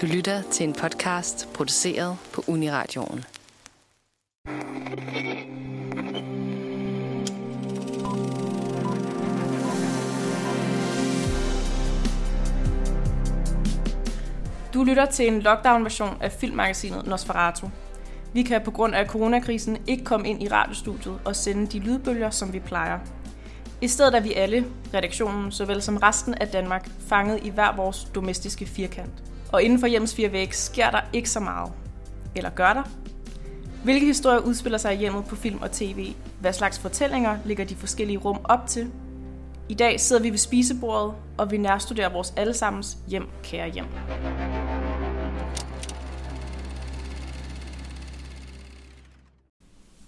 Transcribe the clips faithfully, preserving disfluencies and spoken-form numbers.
Du lytter til en podcast produceret på Uniradioen. Du lytter til en lockdown-version af filmmagasinet Nosferatu. Vi kan på grund af coronakrisen ikke komme ind i radiostudiet og sende de lydbølger, som vi plejer. I stedet er vi alle, redaktionen såvel som resten af Danmark, fanget i hver vores domestiske firkant. Og inden for hjemmes fire vægge sker der ikke så meget. Eller gør der? Hvilke historier udspiller sig i hjemmet på film og tv? Hvad slags fortællinger ligger de forskellige rum op til? I dag sidder vi ved spisebordet, og vi nærstuderer vores allesammens hjem, kære hjem.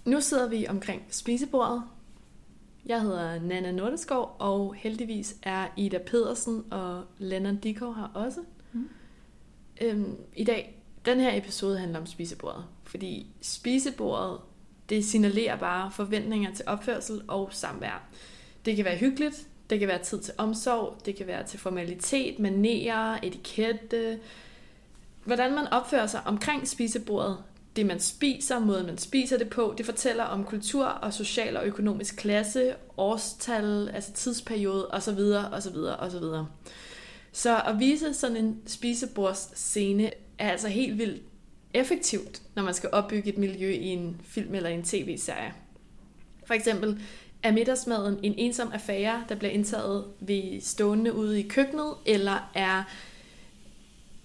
Nu sidder vi omkring spisebordet. Jeg hedder Nana Notteskov, og heldigvis er Ida Pedersen og Lennon Dickow her også. Mm. Øhm, I dag, den her episode handler om spisebordet, fordi spisebordet, det signalerer bare forventninger til opførsel og samvær. Det kan være hyggeligt, det kan være tid til omsorg, det kan være til formalitet, manerer, etikette. Hvordan man opfører sig omkring spisebordet, det man spiser, måden man spiser det på, det fortæller om kultur og social og økonomisk klasse, årstal, altså tidsperiode osv. osv. osv. Så at vise sådan en spisebordsscene er altså helt vildt effektivt, når man skal opbygge et miljø i en film eller en tv-serie. For eksempel er middagsmaden en ensom affære, der bliver indtaget ved stående ude i køkkenet, eller er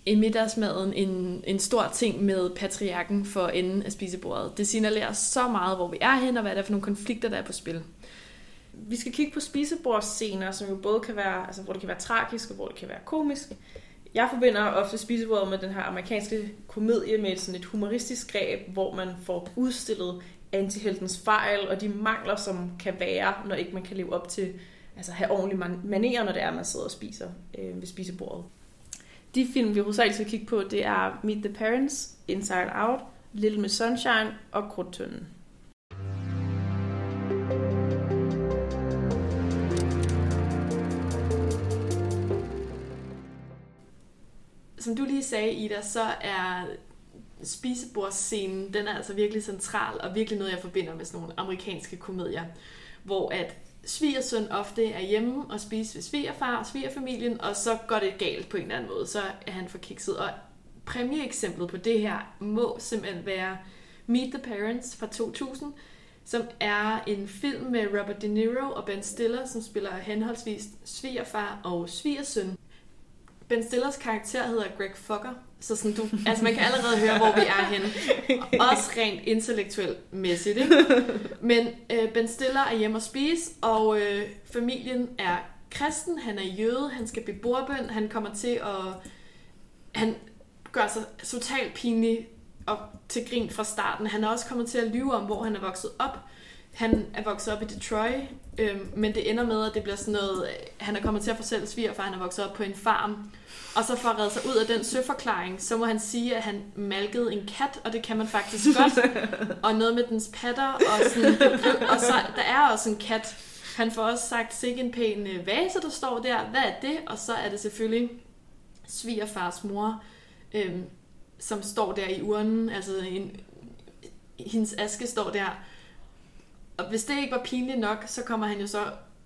en middagsmaden en, en stor ting med patriarken for enden af spisebordet. Det signalerer så meget, hvor vi er hen, og hvad der er for nogle konflikter, der er på spil. Vi skal kigge på spisebordsscener, som jo både kan være, altså hvor det kan være tragisk, og hvor det kan være komisk. Jeg forbinder ofte spisebordet med den her amerikanske komedie med sådan et humoristisk greb, hvor man får udstillet antiheltens fejl og de mangler, som kan være, når ikke man kan leve op til, altså have ordentlig man- manerer, når det er, man sidder og spiser øh, ved spisebordet. De film, vi hovedsageligt skal kigge på, det er Meet the Parents, Inside Out, Little Miss Sunshine og Krudttønden. Som du lige sagde, Ida, så er spisebordsscenen, den er altså virkelig central og virkelig noget, jeg forbinder med sådan nogle amerikanske komedier, hvor at svigersøn ofte er hjemme og spiser ved svigerfar og svigerfamilien, og så går det galt på en eller anden måde, så er han forkikset. Og præmieeksemplet på det her må simpelthen være Meet the Parents fra to tusind, som er en film med Robert De Niro og Ben Stiller, som spiller henholdsvis svigerfar og svigersøn. Ben Stillers karakter hedder Greg Focker, så sådan du, altså man kan allerede høre, hvor vi er henne. Også rent intellektuelt mæssigt, ikke? Men øh, Ben Stiller er hjemme at spise, og øh, familien er kristen, han er jøde, han skal bede bordbøn, han kommer til at... Han gør sig totalt pinlig og til grin fra starten. Han er også kommet til at lyve om, hvor han er vokset op. Han er vokset op i Detroit, øh, men det ender med, at det bliver sådan noget... Han er kommet til at fortælle svigerfar, han er vokset op på en farm. Og så for at redde sig ud af den søforklaring, så må han sige, at han malkede en kat, og det kan man faktisk godt. Og noget med dens patter, og, sådan, og så, der er også en kat. Han får også sagt, sikke en pæn vase, der står der. Hvad er det? Og så er det selvfølgelig svigerfars mor, øhm, som står der i urnen. Altså, en, hendes aske står der. Og hvis det ikke var pinligt nok, så kommer han jo så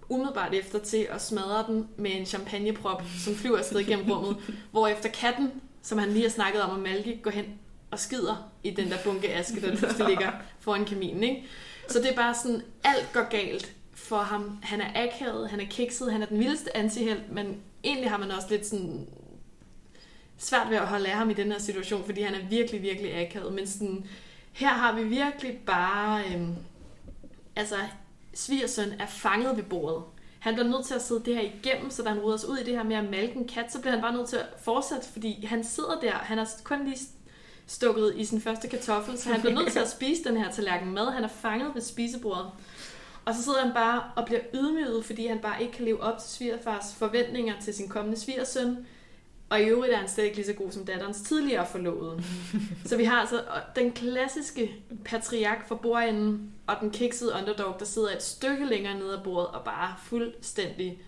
umiddelbart efter til at smadre den med en champagneprop, som flyver afsted igennem rummet, hvorefter katten, som han lige har snakket om at malke, går hen og skider i den der bunke aske, der pludselig ligger foran kaminen, ikke? Så det er bare sådan, alt går galt for ham. Han er akavet, han er kikset, han er den vildeste antihelt, men egentlig har man også lidt sådan svært ved at holde af ham i den her situation, fordi han er virkelig, virkelig akavet. Men sådan, her har vi virkelig bare... Øhm, altså... Svigersøn er fanget ved bordet. Han bliver nødt til at sidde det her igennem, så da han ruder sig ud i det her med at malke en kat, så bliver han bare nødt til at fortsætte, fordi han sidder der, han er kun lige stukket i sin første kartoffel, så han bliver nødt til at spise den her tallerken mad. Han er fanget ved spisebordet. Og så sidder han bare og bliver ydmyget, fordi han bare ikke kan leve op til svigerfars forventninger til sin kommende svigersøn. Og i øvrigt er han slet ikke lige så god som datterens tidligere forlovede. Så vi har altså den klassiske patriark fra bordenden, og den kiksede underdog, der sidder et stykke længere nede af bordet, og bare fuldstændig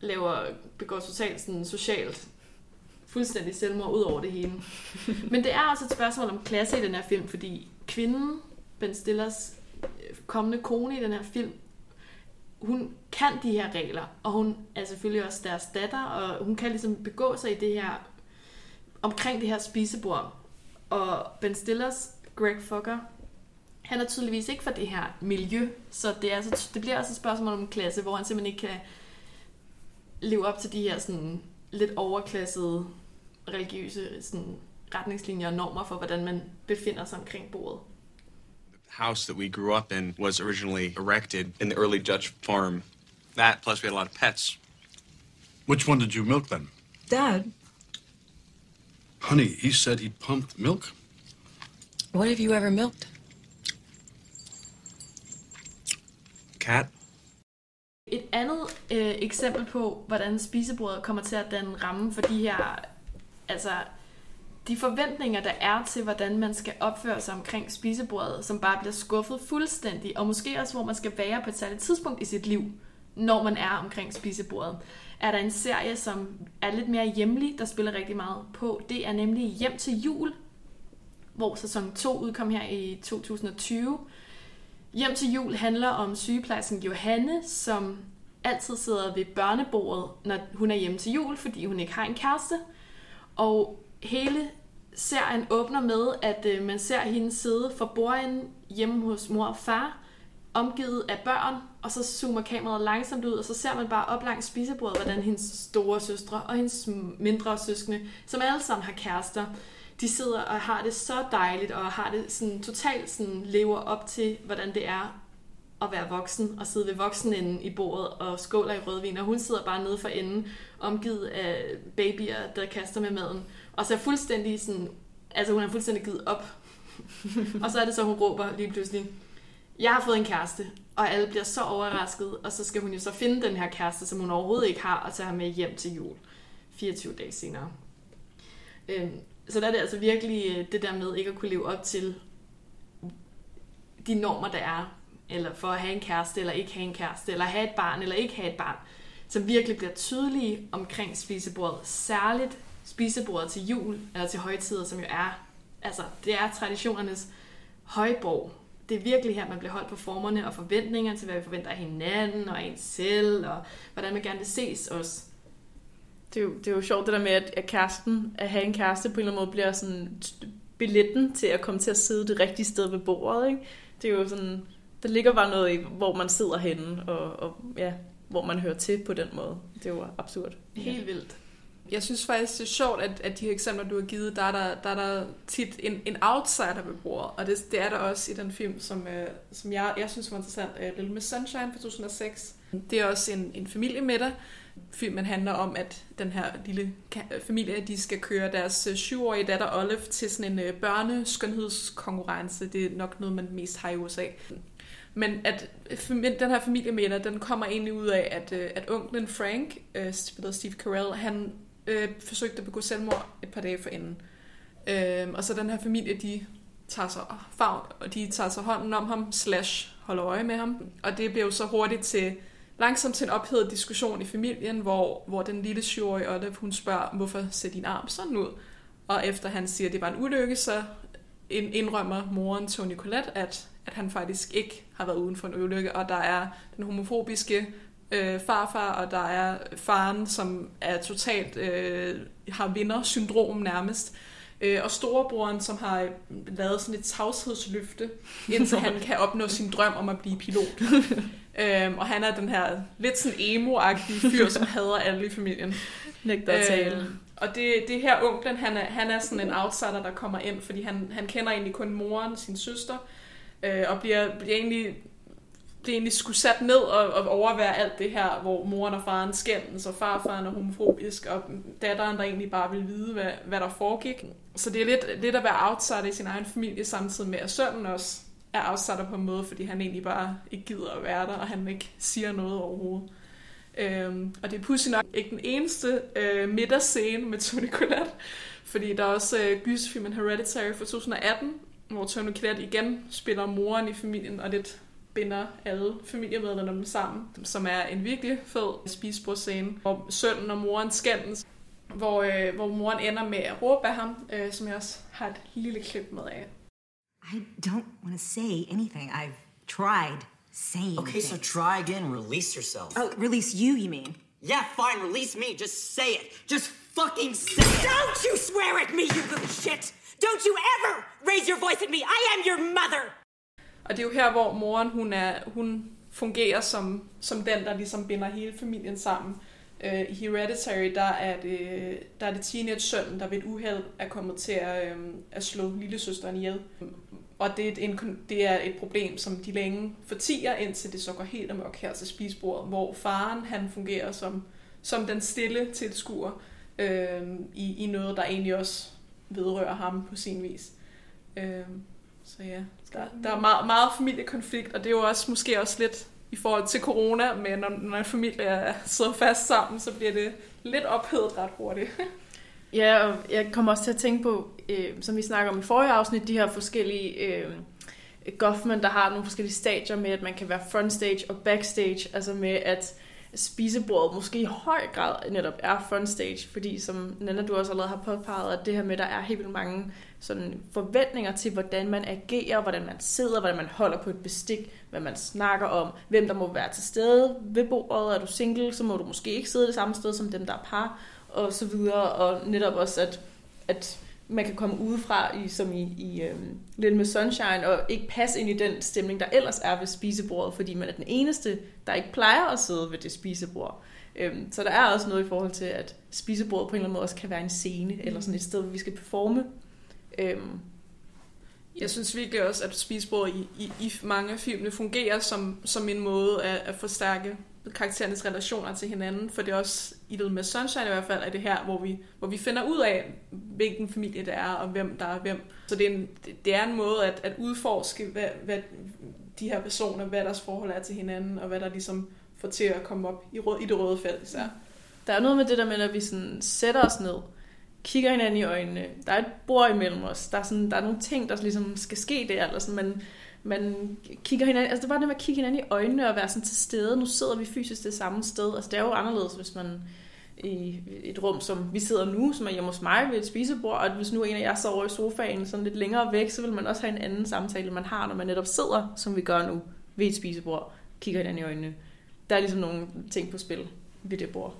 laver, begår totalt sådan socialt fuldstændig selvmord ud over det hele. Men det er også et spørgsmål om klasse i den her film, fordi kvinden, Ben Stillers kommende kone i den her film, hun kan de her regler, og hun er selvfølgelig også deres datter, og hun kan ligesom begå sig i det her, omkring det her spisebord. Og Ben Stillers Greg Focker, han er tydeligvis ikke fra det her miljø, så det, er altså, det bliver også et spørgsmål om en klasse, hvor han simpelthen ikke kan leve op til de her sådan lidt overklassede religiøse sådan retningslinjer og normer for, hvordan man befinder sig omkring bordet. House that we grew up in was originally erected in the early Dutch farm. That, plus we had a lot of pets. Which one did you milk then? Dad. Honey, he said he pumped milk. What have you ever milked? Cat. Et andet øh, eksempel på, hvordan spisebordet kommer til at danne ramme for de her, altså de forventninger, der er til, hvordan man skal opføre sig omkring spisebordet, som bare bliver skuffet fuldstændig, og måske også, hvor man skal være på et særligt tidspunkt i sit liv, når man er omkring spisebordet. Er der en serie, som er lidt mere hjemlig, der spiller rigtig meget på, det er nemlig Hjem til jul, hvor sæson to udkom her i tyve tyve. Hjem til jul handler om sygeplejersken Johanne, som altid sidder ved børnebordet, når hun er hjemme til jul, fordi hun ikke har en kæreste. Og hele serien åbner med, at øh, man ser hende sidde for bordenden hjemme hos mor og far, omgivet af børn, og så zoomer kameraet langsomt ud, og så ser man bare op langs spisebordet, hvordan hendes store søstre og hendes mindre søskende, som alle sammen har kærester, de sidder og har det så dejligt, og har det sådan totalt sådan lever op til, hvordan det er at være voksen, og sidde ved voksenenden i bordet og skåler i rødvin, og hun sidder bare nede for enden, omgivet af babyer, der kaster med maden, og så er fuldstændig sådan, altså hun er fuldstændig givet op. Og så er det så, hun råber lige pludselig, jeg har fået en kæreste, og alle bliver så overrasket, og så skal hun jo så finde den her kæreste, som hun overhovedet ikke har, og tage ham med hjem til jul, fireogtyve dage senere. Øhm, Så der er det altså virkelig det der med ikke at kunne leve op til de normer, der er, eller for at have en kæreste, eller ikke have en kæreste, eller have et barn, eller ikke have et barn, som virkelig bliver tydelige omkring spisebordet. Særligt spisebordet til jul, eller til højtider, som jo er, altså det er traditionernes højborg. Det er virkelig her, man bliver holdt på formerne og forventninger til, hvad vi forventer af hinanden og ens selv, og hvordan man gerne vil ses også. Det er, jo, det er jo sjovt det der med, at kæresten, at have en kæreste på en eller anden måde, bliver sådan billetten til at komme til at sidde det rigtige sted ved bordet, ikke? Det er jo sådan, der ligger bare noget i, hvor man sidder henne, og, og ja, hvor man hører til på den måde. Det er jo absurd. Helt vildt. Jeg synes faktisk, det er sjovt, at, at de eksempler, du har givet, der er der, der, er der tit en, en outsider ved bordet, og det, det er der også i den film, som, øh, som jeg, jeg synes var interessant, øh, Little Miss Sunshine fra to tusind og seks. Det er også en, en familiemiddag. Filmen handler om, at den her lille familie, de skal køre deres syvårige datter Olive til sådan en børneskønhedskonkurrence. Det er nok noget, man mest har i U S A. Men at den her familiemiddag, den kommer egentlig ud af, at, at onklen Frank, spillet Steve Carell, han øh, forsøgte at begå selvmord et par dage forinden. Øh, og så den her familie, de tager sig favn, og de tager sig hånden om ham, slash holder øje med ham. Og det bliver jo så hurtigt til... Langsomt til en ophedet diskussion i familien, hvor, hvor den lille syvårige Olive, hun spørger, hvorfor ser din arm sådan ud? Og efter han siger, at det var en ulykke, så indrømmer moren Toni Collette, at, at han faktisk ikke har været uden for en ulykke. Og der er den homofobiske øh, farfar, og der er faren, som er totalt øh, har vindersyndrom nærmest. Øh, og storebroren, som har lavet sådan et tavshedsløfte, indtil han kan opnå sin drøm om at blive pilot. Øhm, og han er den her lidt sådan emo-agtige fyr, som hader alle i familien. Nægter at tale. Øhm, og det, det her onklen, han er, han er sådan en outsider, der kommer ind, fordi han, han kender egentlig kun moren, sin søster, øh, og bliver, bliver, egentlig, bliver egentlig skulle sat ned og, og overvære alt det her, hvor moren og faren skændes, og farfaren er homofobisk, og datteren, der egentlig bare vil vide, hvad, hvad der foregik. Så det er lidt, lidt at være outsider i sin egen familie, samtidig med at sønnen også er afsatter på en måde, fordi han egentlig bare ikke gider at være der, og han ikke siger noget overhovedet. Øhm, og det er pudsigt nok ikke den eneste øh, middagsscene med Toni Collette, fordi der er også øh, gyserfilmen Hereditary fra to tusind og atten, hvor Toni Collette igen spiller moren i familien, og lidt binder alle familiemedlemmerne sammen, som er en virkelig fed spisebordsscene, hvor sønnen og moren skændes, hvor, øh, hvor moren ender med at råbe af ham, øh, som jeg også har et lille klip med af. I don't want to say anything. I've tried saying okay, anything. So try again. Release yourself. Oh, release you, you mean? Yeah, fine, release me. Just say it. Just fucking say it. Don't you swear at me, you little shit! Don't you ever raise your voice at me. I am your mother! Og det er jo her, hvor moren, hun, er, hun fungerer som, som den, der ligesom binder hele familien sammen. Øh, I Hereditary, der er det, der er det teenage-sønnen, der ved et uheld er kommet til at, øh, at slå lillesøsteren ihjel. Og det er, et, en, det er et problem, som de længe fortier, indtil det så går helt amok her til spisebordet, hvor faren, han fungerer som, som den stille tilskuer øh, i, i noget, der egentlig også vedrører ham på sin vis. Øh, så ja, der, der er meget, meget familiekonflikt, og det er jo også måske også lidt i forhold til corona, men når, når en familie sidder fast sammen, så bliver det lidt ophedet ret hurtigt. Ja, og jeg kommer også til at tænke på, øh, som vi snakker om i forrige afsnit, de her forskellige øh, Goffman, der har nogle forskellige stager med, at man kan være frontstage og backstage, altså med at spisebordet måske i høj grad netop er frontstage, fordi som Nana, du også allerede har påpeget, at det her med, der er helt vildt mange sådan forventninger til, hvordan man agerer, hvordan man sidder, hvordan man holder på et bestik, hvad man snakker om, hvem der må være til stede ved bordet. Er du single, så må du måske ikke sidde det samme sted som dem, der er par, og så videre, og netop også, at, at man kan komme udefra, i, som i, i um, Little Miss Sunshine, og ikke passe ind i den stemning, der ellers er ved spisebordet, fordi man er den eneste, der ikke plejer at sidde ved det spisebord. Um, så der er også noget i forhold til, at spisebordet på en eller anden måde også kan være en scene, mm. eller sådan et sted, hvor vi skal performe. Um, Jeg synes virkelig også, at spisebordet i, i, i mange af filmene fungerer som, som en måde at, at forstærke karakterernes relationer til hinanden, for det er også i Little Miss Sunshine i hvert fald, er det her, hvor vi, hvor vi finder ud af, hvilken familie det er, og hvem der er hvem. Så det er en, det er en måde at, at udforske, hvad, hvad de her personer, hvad deres forhold er til hinanden, og hvad der ligesom får til at komme op i, rød, i det røde felt. Så. Der er noget med det der med, at vi sådan sætter os ned, kigger hinanden i øjnene, der er et bord imellem os, der er, sådan, der er nogle ting, der ligesom skal ske der, eller sådan, man, man kigger hinanden, altså det var det med at kigge hinanden i øjnene og være sådan til stede, nu sidder vi fysisk det samme sted, altså det er jo anderledes, hvis man i et rum, som vi sidder nu, som er hjemme hos mig ved et spisebord, og hvis nu en af jer sover i sofaen sådan lidt længere væk, så vil man også have en anden samtale, man har, når man netop sidder, som vi gør nu, ved et spisebord, kigger hinanden i øjnene. Der er ligesom nogle ting på spil ved det bord.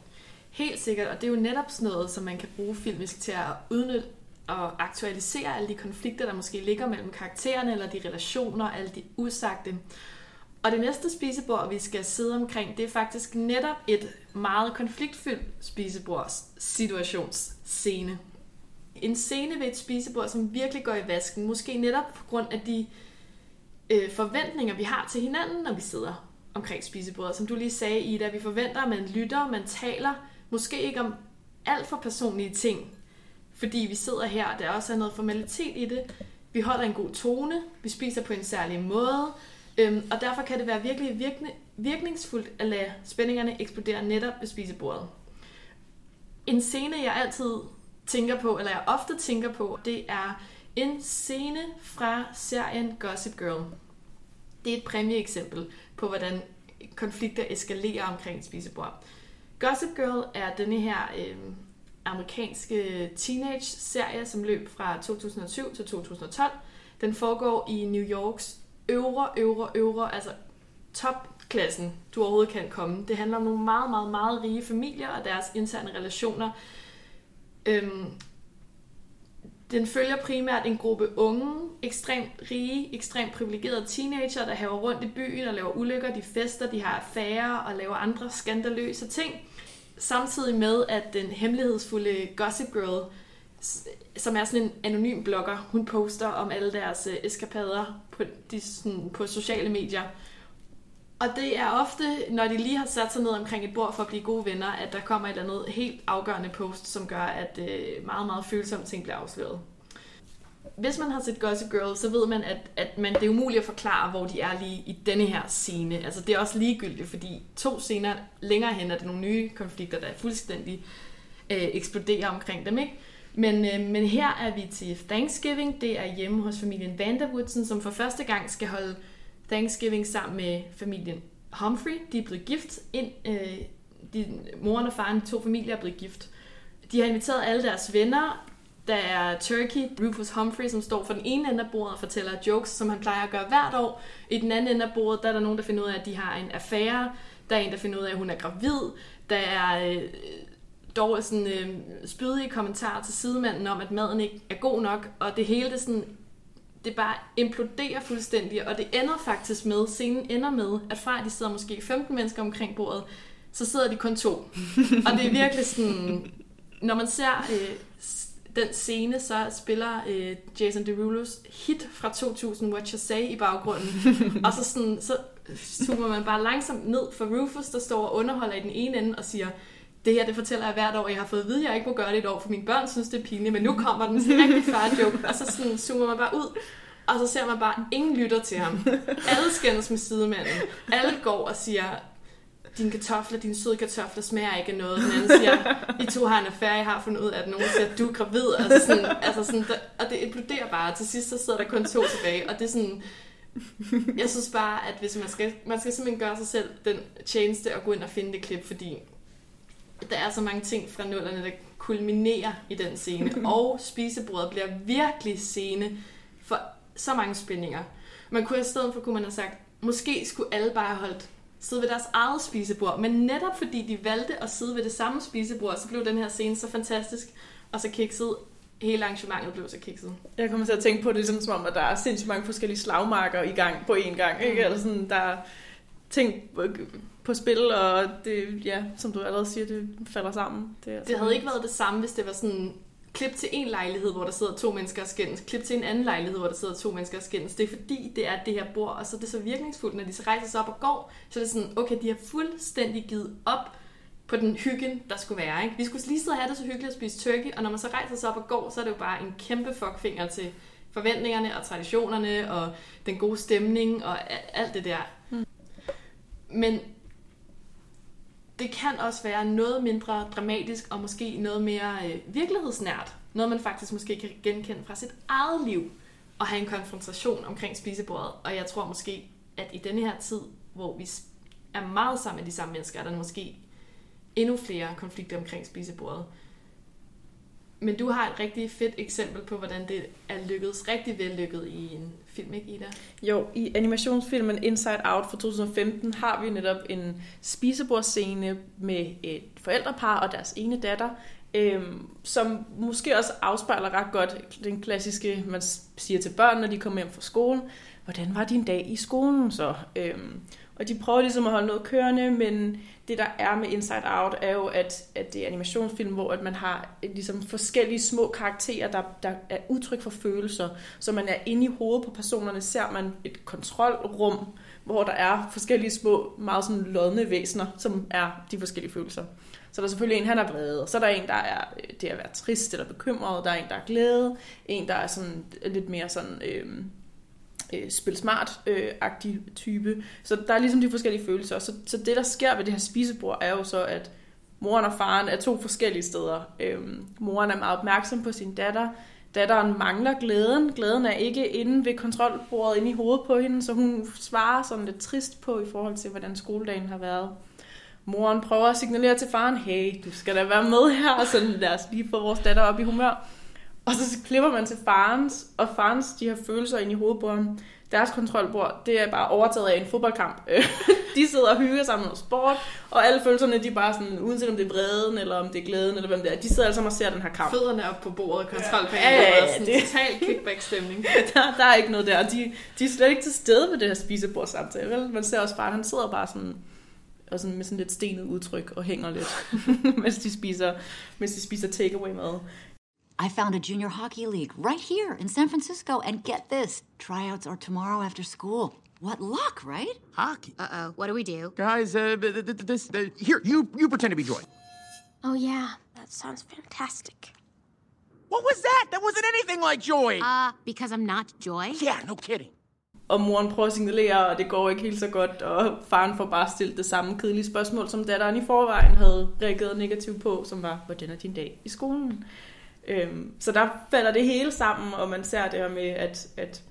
Helt sikkert, og det er jo netop sådan noget, som man kan bruge filmisk til at udnytte og aktualisere alle de konflikter, der måske ligger mellem karaktererne, eller de relationer, alle de usagte. Og det næste spisebord, vi skal sidde omkring, det er faktisk netop et meget konfliktfyldt spisebords-situationsscene. En scene ved et spisebord, som virkelig går i vasken, måske netop på grund af de øh, forventninger, vi har til hinanden, når vi sidder omkring spisebordet. Som du lige sagde, Ida, vi forventer, at man lytter, man taler, måske ikke om alt for personlige ting, fordi vi sidder her, og der også er noget formalitet i det. Vi holder en god tone, vi spiser på en særlig måde, øhm, og derfor kan det være virkelig virkne, virkningsfuldt at lade spændingerne eksplodere netop ved spisebordet. En scene, jeg altid tænker på, eller jeg ofte tænker på, det er en scene fra serien Gossip Girl. Det er et præmieeksempel på, hvordan konflikter eskalerer omkring et spisebord. Gossip Girl er denne her øh, amerikanske teenage-serie, som løb fra to tusind og syv til to tusind og tolv. Den foregår i New Yorks øvre, øvre, øvre, altså topklassen, du overhovedet kan komme. Det handler om nogle meget, meget, meget rige familier og deres interne relationer. Øhm, Den følger primært en gruppe unge, ekstremt rige, ekstremt privilegerede teenager, der haver rundt i byen og laver ulykker, de fester, de har affærer og laver andre skandaløse ting. Samtidig med, at den hemmelighedsfulde Gossip Girl, som er sådan en anonym blogger, hun poster om alle deres eskapader på, de, sådan, på sociale medier. Og det er ofte, når de lige har sat sig ned omkring et bord for at blive gode venner, at der kommer et eller andet helt afgørende post, som gør, at meget, meget følsomme ting bliver afsløret. Hvis man har set Gossip Girl, så ved man, at, at man, det er umuligt at forklare, hvor de er lige i denne her scene. Altså, det er også ligegyldigt, fordi to scener længere hen er det nogle nye konflikter, der fuldstændig øh, eksploderer omkring dem, ikke? Men, øh, men her er vi til Thanksgiving. Det er hjemme hos familien van der Woodsen, som for første gang skal holde Thanksgiving sammen med familien Humphrey. De er blevet gift. Ind, øh, de, moren og faren, de to familier, er blevet gift. De har inviteret alle deres venner. Der er Turkey, Rufus Humphrey, som står for den ene ende af bordet og fortæller jokes, som han plejer at gøre hvert år. I den anden ende af bordet, der er der nogen, der finder ud af, at de har en affære. Der er en, der finder ud af, at hun er gravid. Der er øh, dog sådan øh, spydige kommentarer til sidemanden om, at maden ikke er god nok. Og det hele, det, sådan, det bare imploderer fuldstændig. Og det ender faktisk med, scenen ender med, at fra de sidder måske femten mennesker omkring bordet, så sidder de kun to. Og det er virkelig sådan, når man ser... Øh, den scene, så spiller øh, Jason Derulos hit fra to tusind What You Say i baggrunden. Og så, sådan, så zoomer man bare langsomt ned for Rufus, der står og underholder i den ene ende og siger, det her, det fortæller jeg hvert år, jeg har fået at vide, jeg ikke må gøre det et år, for mine børn synes, det er pinligt, men nu kommer den sådan rigtig far joke. Og så sådan, zoomer man bare ud, og så ser man bare, ingen lytter til ham. Alle skændes med sidemanden. Alle går og siger... Dine kartofler, dine søde kartofler smager ikke af noget. Den anden siger, I to har en affære, jeg har fundet ud af, at nogen siger, at du er gravid. Altså sådan, altså sådan, der, og det imploderer bare. Til sidst så sidder der kun to tilbage. Og det er sådan, jeg synes bare, at hvis man skal, man skal simpelthen gøre sig selv den tjeneste at gå ind og finde det klip, fordi der er så mange ting fra nullerne, der kulminerer i den scene. Og spisebordet bliver virkelig scene for så mange spændinger. Man kunne i stedet for, kunne man have sagt, måske skulle alle bare have holdt sidde ved deres eget spisebord, men netop fordi de valgte at sidde ved det samme spisebord, så blev den her scene så fantastisk, og så kikset, hele arrangementet blev så kikset. Jeg kommer til at tænke på det, ligesom som om, at der er sindssygt mange forskellige slagmarker i gang på én gang, ikke? Eller sådan, der er ting på spil, og det, ja, som du allerede siger, det falder sammen. Det, er det havde ikke været det samme, hvis det var sådan... Klip til en lejlighed, hvor der sidder to mennesker og skændes. Klip til en anden lejlighed, hvor der sidder to mennesker og skændes. Det er fordi, det er det her bord, og så er det så virkningsfuldt, når de så rejser sig op og går, så er det sådan, okay, de har fuldstændig givet op på den hyggen, der skulle være. Ikke? Vi skulle lige sidde og have det så hyggeligt at spise turkey, og når man så rejser sig op og går, så er det jo bare en kæmpe fuckfinger til forventningerne og traditionerne og den gode stemning og alt det der. Mm. Men det kan også være noget mindre dramatisk og måske noget mere øh, virkelighedsnært. Noget, man faktisk måske kan genkende fra sit eget liv og have en konfrontation omkring spisebordet. Og jeg tror måske, at i denne her tid, hvor vi er meget sammen med de samme mennesker, er der måske endnu flere konflikter omkring spisebordet. Men du har et rigtig fedt eksempel på, hvordan det er lykkedes, rigtig vellykket i en film, ikke Ida? Jo, i animationsfilmen Inside Out fra to tusind og femten har vi netop en spisebordscene med et forældrepar og deres ene datter, øhm, som måske også afspejler ret godt den klassiske, man siger til børn, når de kommer hjem fra skolen, hvordan var din dag i skolen så? Øhm, og de prøver ligesom at holde noget kørende, men det der er med Inside Out er jo, at, at det er animationsfilm, hvor at man har ligesom forskellige små karakterer, der, der er udtryk for følelser. Så man er inde i hovedet på personerne, ser man et kontrolrum, hvor der er forskellige små, meget sådan lodne væsener, som er de forskellige følelser. Så der er selvfølgelig en, han er vrede, og så er der en, der er det at være trist eller bekymret, der er en, der er glæde, en, der er sådan lidt mere sådan... Øh, spil smart-agtig type. Så der er ligesom de forskellige følelser. Så, så det, der sker ved det her spisebord, er jo så, at moren og faren er to forskellige steder. Øhm, moren er meget opmærksom på sin datter. Datteren mangler glæden. Glæden er ikke inde ved kontrolbordet, inde i hovedet på hende, så hun svarer sådan lidt trist på, i forhold til, hvordan skoledagen har været. Moren prøver at signalere til faren, hey, du skal da være med her, og sådan lad os lige få vores datter op i humør. Og så klipper man til farens, og farens, de har følelser ind i hovedbordet. Deres kontrolbord, det er bare overtaget af en fodboldkamp. De sidder og hygger sammen med sport, og alle følelserne, de er bare sådan, uanset om det er vreden, eller om det er glæden, eller hvem det er, de sidder alle sammen og ser den her kamp. Fødderne er oppe på bordet, kontrolbordet, ja, ja, ja, og sådan det... total kickback-stemning. der, der er ikke noget der, og de, de er slet ikke til stede ved det her spisebordssamtale, vel? Man ser også bare, han sidder bare sådan... og sådan med sådan lidt stenet udtryk, og hænger lidt, mens de spiser, mens de spiser takeaway-mad. I found a junior hockey league right here in San Francisco. And get this, tryouts are tomorrow after school. What luck, right? Hockey. Uh-oh, what do we do? Guys, uh, this, this, here, you you pretend to be Joy. Oh, yeah, that sounds fantastic. What was that? That wasn't anything like Joy. Uh, because I'm not Joy? Yeah, no kidding. Og moren prøver at signalere, og det går ikke helt så godt, og faren får bare stillet det samme kedelige spørgsmål, som datteren i forvejen havde reageret negativt på, som var, hvordan er din dag i skolen? Så der falder det hele sammen, og man ser det her med, at, at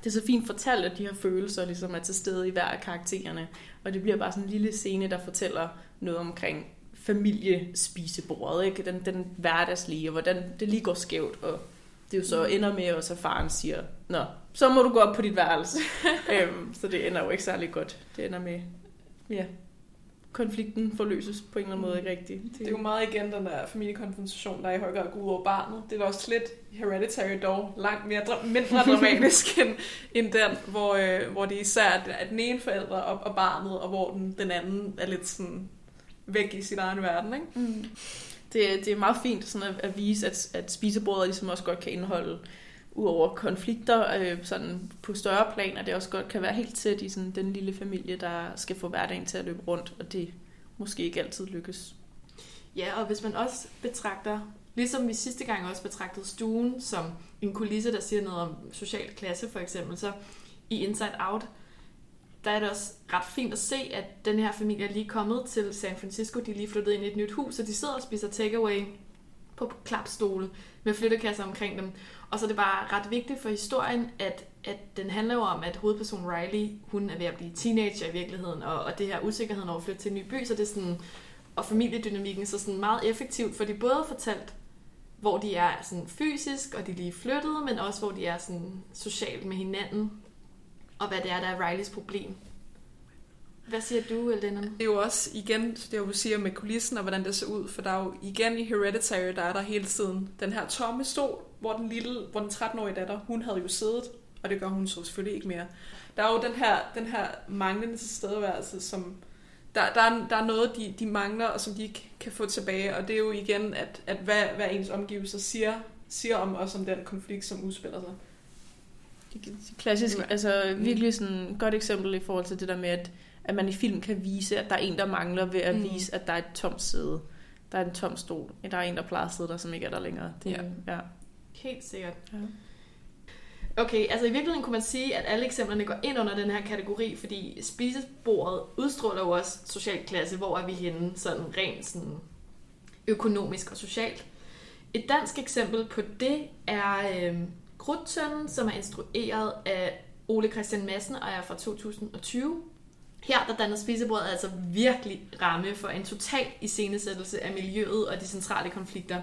det er så fint fortalt, at de her følelser ligesom er til stede i hver af karaktererne. Og det bliver bare sådan en lille scene, der fortæller noget omkring familiespisebordet, ikke? Den, den hverdagslige, og hvordan det lige går skævt, og det er jo så ender med, og så faren siger, nå, så må du gå op på dit værelse. øhm, så det ender jo ikke særlig godt. Det ender med, ja, konflikten forløses på en eller anden måde ikke rigtigt. Det er jo meget igen den der familiekonfrontation, der er i høj grad går ud over barnet. Det er da også lidt Hereditary dog, langt mere, mindre dramatisk end, end den, hvor, øh, hvor det især er den ene forælder op og barnet, og hvor den, den anden er lidt sådan væk i sin egen verden, ikke? Mm. Det, det er meget fint sådan at, at vise, at, at spisebordet ligesom også godt kan indeholde, udover konflikter øh, sådan på større planer, det også godt kan være helt tæt i sådan, den lille familie, der skal få hverdagen til at løbe rundt, og det måske ikke altid lykkes. Ja, og hvis man også betragter, ligesom vi sidste gang også betragtede stuen som en kulisse, der siger noget om social klasse for eksempel, så i Inside Out, der er det også ret fint at se, at den her familie er lige kommet til San Francisco, de er lige flyttet ind i et nyt hus, og de sidder og spiser takeaway på klapstole med flyttekasser omkring dem. Og så er det bare ret vigtigt for historien, at, at den handler jo om, at hovedpersonen Riley, hun er ved at blive teenager i virkeligheden, og, og det her usikkerheden over at flytte til en ny by, så det er sådan, og familiedynamikken, så sådan meget effektivt, for de både fortalt, hvor de er sådan fysisk, og de lige flyttede, men også hvor de er sådan socialt med hinanden, og hvad det er, der er Rileys problem. Hvad siger du, Lennon? Det er jo også igen, det du siger med kulissen og hvordan det ser ud, for der er jo igen i Hereditary, der er der hele tiden den her tomme stol, hvor den lille, hvor den tretten-årige datter, hun havde jo siddet, og det gør hun så selvfølgelig ikke mere. Der er jo den her, den her manglende tilstedeværelse, som der, der, er, der er noget, de, de mangler, og som de ikke kan få tilbage, og det er jo igen, at, at hvad, hvad ens omgivelser siger, siger om os om den konflikt, som udspiller sig. Det klassisk, altså virkelig sådan et godt eksempel i forhold til det der med, at at man i film kan vise, at der er en, der mangler ved at vise, mm. at der er et tomt sæde. Der er en tom stol. Der er en, der plejer at sidde der, som ikke er der længere. Det, ja. Ja. Helt sikkert. Ja. Okay, altså i virkeligheden kunne man sige, at alle eksemplerne går ind under den her kategori, fordi spisebordet udstråler jo også social klasse. Hvor er vi henne? Sådan rent sådan økonomisk og socialt. Et dansk eksempel på det er øh, Krudttønden, som er instrueret af Ole Christian Madsen og er fra to tusind og tyve. Her, der danner spisebordet altså virkelig ramme for en total iscenesættelse af miljøet og de centrale konflikter.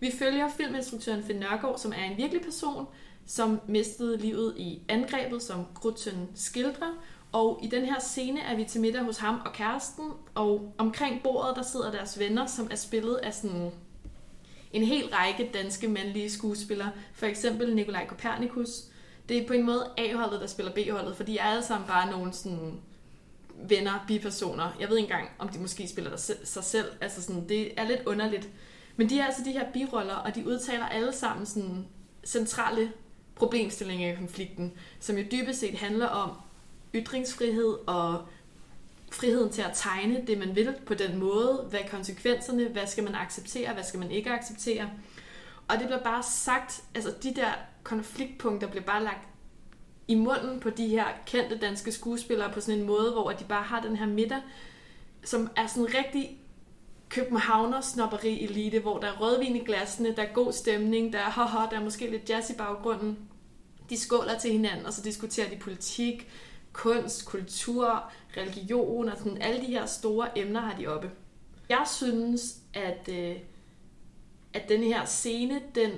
Vi følger filminstruktøren Finn Nørgaard, som er en virkelig person, som mistede livet i angrebet, som Krudttønden skildrer. Og i den her scene er vi til middag hos ham og kæresten, og omkring bordet, der sidder deres venner, som er spillet af sådan en hel række danske mandlige skuespillere. For eksempel Nikolaj Kopernikus. Det er på en måde A-holdet, der spiller B-holdet, for de er alle sammen bare nogle sådan venner, bipersoner. Jeg ved ikke engang, om de måske spiller sig selv. Altså sådan, det er lidt underligt. Men de er altså de her biroller, og de udtaler alle sammen sådan centrale problemstillinger i konflikten, som jo dybest set handler om ytringsfrihed og friheden til at tegne det, man vil på den måde. Hvad er konsekvenserne? Hvad skal man acceptere? Hvad skal man ikke acceptere? Og det bliver bare sagt, altså de der konfliktpunkter bliver bare lagt i munden på de her kendte danske skuespillere på sådan en måde, hvor de bare har den her middag, som er sådan en rigtig københavner-snobberi-elite, hvor der er rødvin i glassene, der er god stemning, der er haha, der er måske lidt jazz i baggrunden. De skåler til hinanden, og så diskuterer de politik, kunst, kultur, religion, og sådan alle de her store emner har de oppe. Jeg synes, at, øh, at denne her scene, den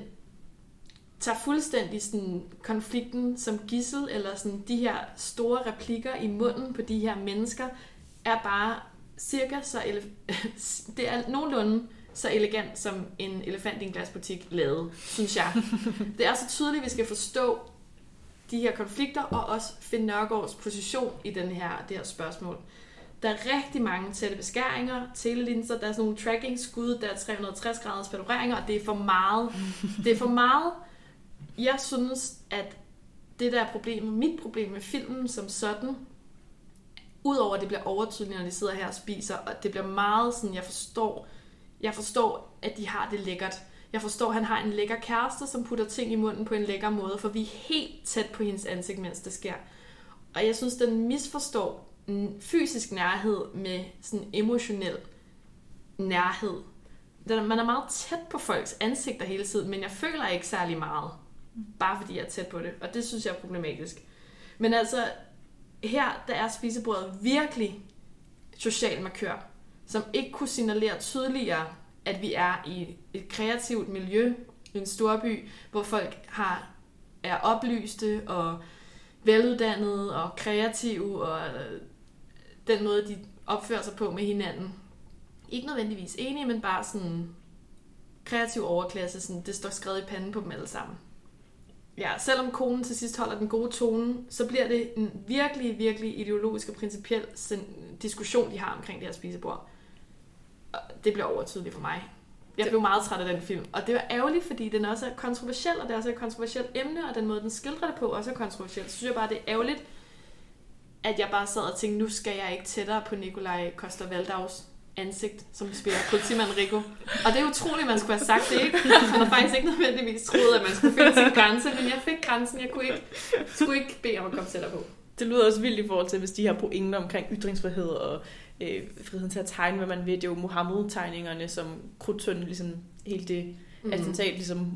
tager fuldstændig sådan konflikten som gidsel, eller sådan de her store replikker i munden på de her mennesker, er bare cirka så elef- det er nogenlunde så elegant, som en elefant i en glasbutik lavede, synes jeg. Det er så tydeligt, at vi skal forstå de her konflikter, og også Finn Nørgaards position i den her, det her spørgsmål. Der er rigtig mange tætte beskæringer, telelinser, der er sådan nogle tracking-skud, der er tre hundrede og tres graders panoreringer, og det er for meget. Det er for meget. Jeg synes, at det der er problemet, mit problem med filmen som sådan, udover at det bliver overtydeligt, når de sidder her og spiser, og det bliver meget sådan, jeg forstår, jeg forstår, at de har det lækkert. Jeg forstår, at han har en lækker kæreste, som putter ting i munden på en lækker måde, for vi er helt tæt på hendes ansigt, mens det sker. Og jeg synes, den misforstår fysisk nærhed med sådan emotionel nærhed. Man er meget tæt på folks ansigter hele tiden, men jeg føler ikke særlig meget, bare fordi jeg er tæt på det, og det synes jeg er problematisk. Men altså, her der er spisebordet virkelig social markør, som ikke kunne signalere tydeligere, at vi er i et kreativt miljø, en storby, hvor folk har, er oplyste og veluddannede og kreative, og den måde, de opfører sig på med hinanden. Ikke nødvendigvis enige, men bare sådan kreativ overklasse, sådan, det står skrevet i panden på dem alle sammen. Ja, selvom konen til sidst holder den gode tone, så bliver det en virkelig, virkelig ideologisk og principiel diskussion, de har omkring det her spisebord. Og det bliver overtydeligt for mig. Jeg blev meget træt af den film, og det var ærgerligt, fordi den også er kontroversiel, og det er også et kontroversielt emne, og den måde, den skildrer det på, også er kontroversiel. Så synes jeg bare, det er ærgerligt, at jeg bare sad og tænkte, nu skal jeg ikke tættere på Nikolaj Koster Valdaus ansigt, som spiller politimand Rico. Og det er utroligt, man skulle have sagt det, ikke? Man har faktisk ikke nødvendigvis troet, at man skulle finde sin grænse, men jeg fik grænsen, jeg kunne ikke, skulle ikke bede om at komme tættere på. Det lyder også vildt i forhold til, hvis de her pointer omkring ytringsfrihed og øh, friheden til at tegne, hvad man ved, det er jo Muhammed-tegningerne, som Krudttønden, ligesom helt det mm. attentat, ligesom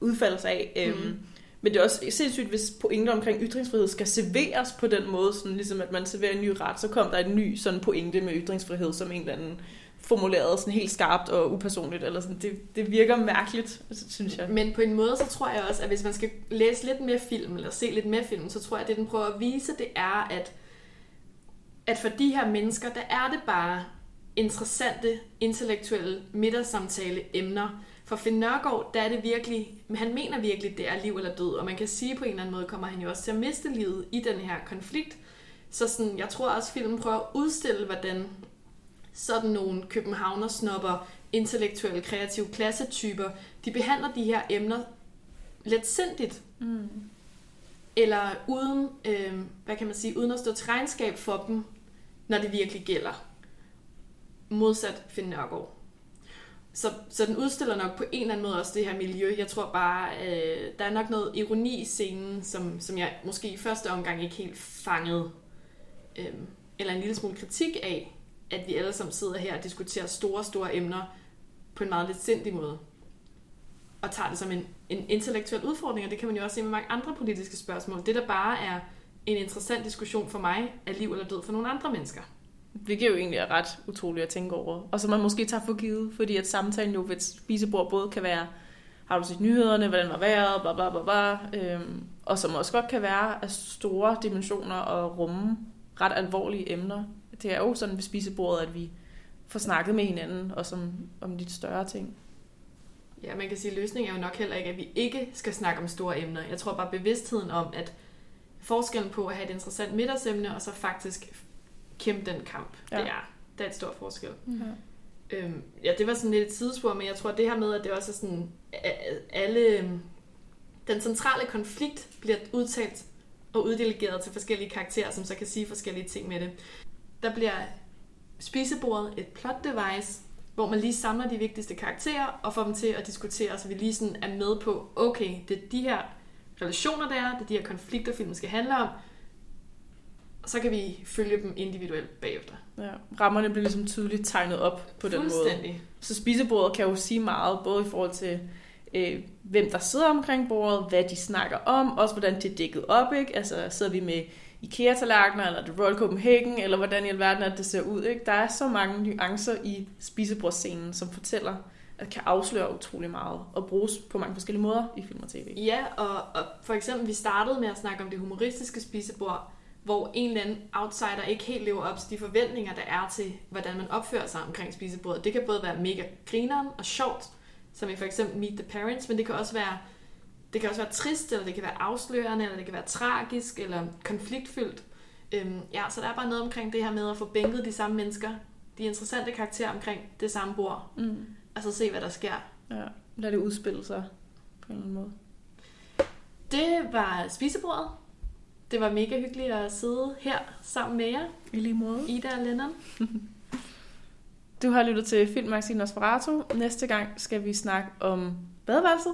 udfalder sig af. Mm. Men det er også sindssygt, hvis pointer omkring ytringsfrihed skal serveres på den måde, sådan ligesom at man serverer en ny ret, så kom der en ny sådan pointe med ytringsfrihed, som en eller anden formuleret sådan helt skarpt og upersonligt, eller sådan. Det, det virker mærkeligt, synes jeg. Men på en måde, så tror jeg også, at hvis man skal læse lidt mere film, eller se lidt mere film, så tror jeg, at det, den prøver at vise, det er, at, at for de her mennesker, der er det bare interessante, intellektuelle middagssamtale-emner. For Finn Nørgaard, der er det virkelig, han mener virkelig, det er liv eller død, og man kan sige, på en eller anden måde kommer han jo også til at miste livet i den her konflikt. Så sådan, jeg tror også, filmen prøver at udstille, hvordan sådan nogle københavnersnopper, intellektuelle, kreative klassetyper, de behandler de her emner letsindigt. Mm. Eller uden, øh, hvad kan man sige, uden at stå til regnskab for dem, når det virkelig gælder. Modsat Finn Nørgaard. Så, så den udstiller nok på en eller anden måde også det her miljø. Jeg tror bare, øh, der er nok noget ironi i scenen, som, som jeg måske i første omgang ikke helt fangede. Øh, eller en lille smule kritik af, at vi alle sammen sidder her og diskuterer store, store emner på en meget lidt sindig måde. Og tager det som en, en intellektuel udfordring, og det kan man jo også se med mange andre politiske spørgsmål. Det, der bare er en interessant diskussion for mig, er liv eller død for nogle andre mennesker. Hvilket jo egentlig er ret utroligt at tænke over. Og som man måske tager for givet, fordi at samtalen jo ved et spisebord både kan være, har du set nyhederne, hvordan var vejret, bla bla bla bla, øhm, og som også godt kan være af store dimensioner og rumme ret alvorlige emner. Det er jo sådan ved spisebordet, at vi får snakket med hinanden og som, om lidt større ting. Ja, man kan sige, at løsningen er jo nok heller ikke, at vi ikke skal snakke om store emner. Jeg tror bare bevidstheden om, at forskellen på at have et interessant middagsemne og så faktisk kæmpe den kamp, ja. det er. Der er et stort forskel. Ja. Øhm, ja, det var sådan lidt et sidespor, men jeg tror, at det her med, at det også er sådan, alle den centrale konflikt bliver udtalt og uddelegeret til forskellige karakterer, som så kan sige forskellige ting med det. Der bliver spisebordet et plot device, hvor man lige samler de vigtigste karakterer og får dem til at diskutere, så vi lige sådan er med på, okay, det er de her relationer, der er, det er de her konflikter, filmen skal handle om, og så kan vi følge dem individuelt bagefter. Ja, rammerne bliver ligesom tydeligt tegnet op på den måde. Så spisebordet kan jo sige meget, både i forhold til øh, hvem der sidder omkring bordet, hvad de snakker om, også hvordan det er dækket op, ikke? Altså sidder vi med IKEA-tallerkener, eller The Royal Copenhagen, eller hvordan i alverden at det ser ud, ikke? Der er så mange nuancer i spisebordsscenen, som fortæller, at kan afsløre utrolig meget, og bruges på mange forskellige måder i film og tv. Ja, og, og for eksempel, vi startede med at snakke om det humoristiske spisebord, hvor en eller anden outsider ikke helt lever op til de forventninger, der er til, hvordan man opfører sig omkring spisebordet. Det kan både være mega grineren og sjovt, som i for eksempel Meet the Parents, men det kan også være Det kan også være trist, eller det kan være afslørende, eller det kan være tragisk, eller konfliktfyldt. Øhm, ja, så der er bare noget omkring det her med at få bænket de samme mennesker, de interessante karakterer omkring det samme bord, mm. og så se, hvad der sker. Ja, lad det udspille sig på en eller anden måde. Det var spisebordet. Det var mega hyggeligt at sidde her sammen med jer. I lige måde. Ida og Lennon. Du har lyttet til Filmmagasinet Nosferatu. Næste gang skal vi snakke om badeværelset.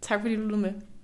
Tak fordi du lyttede med.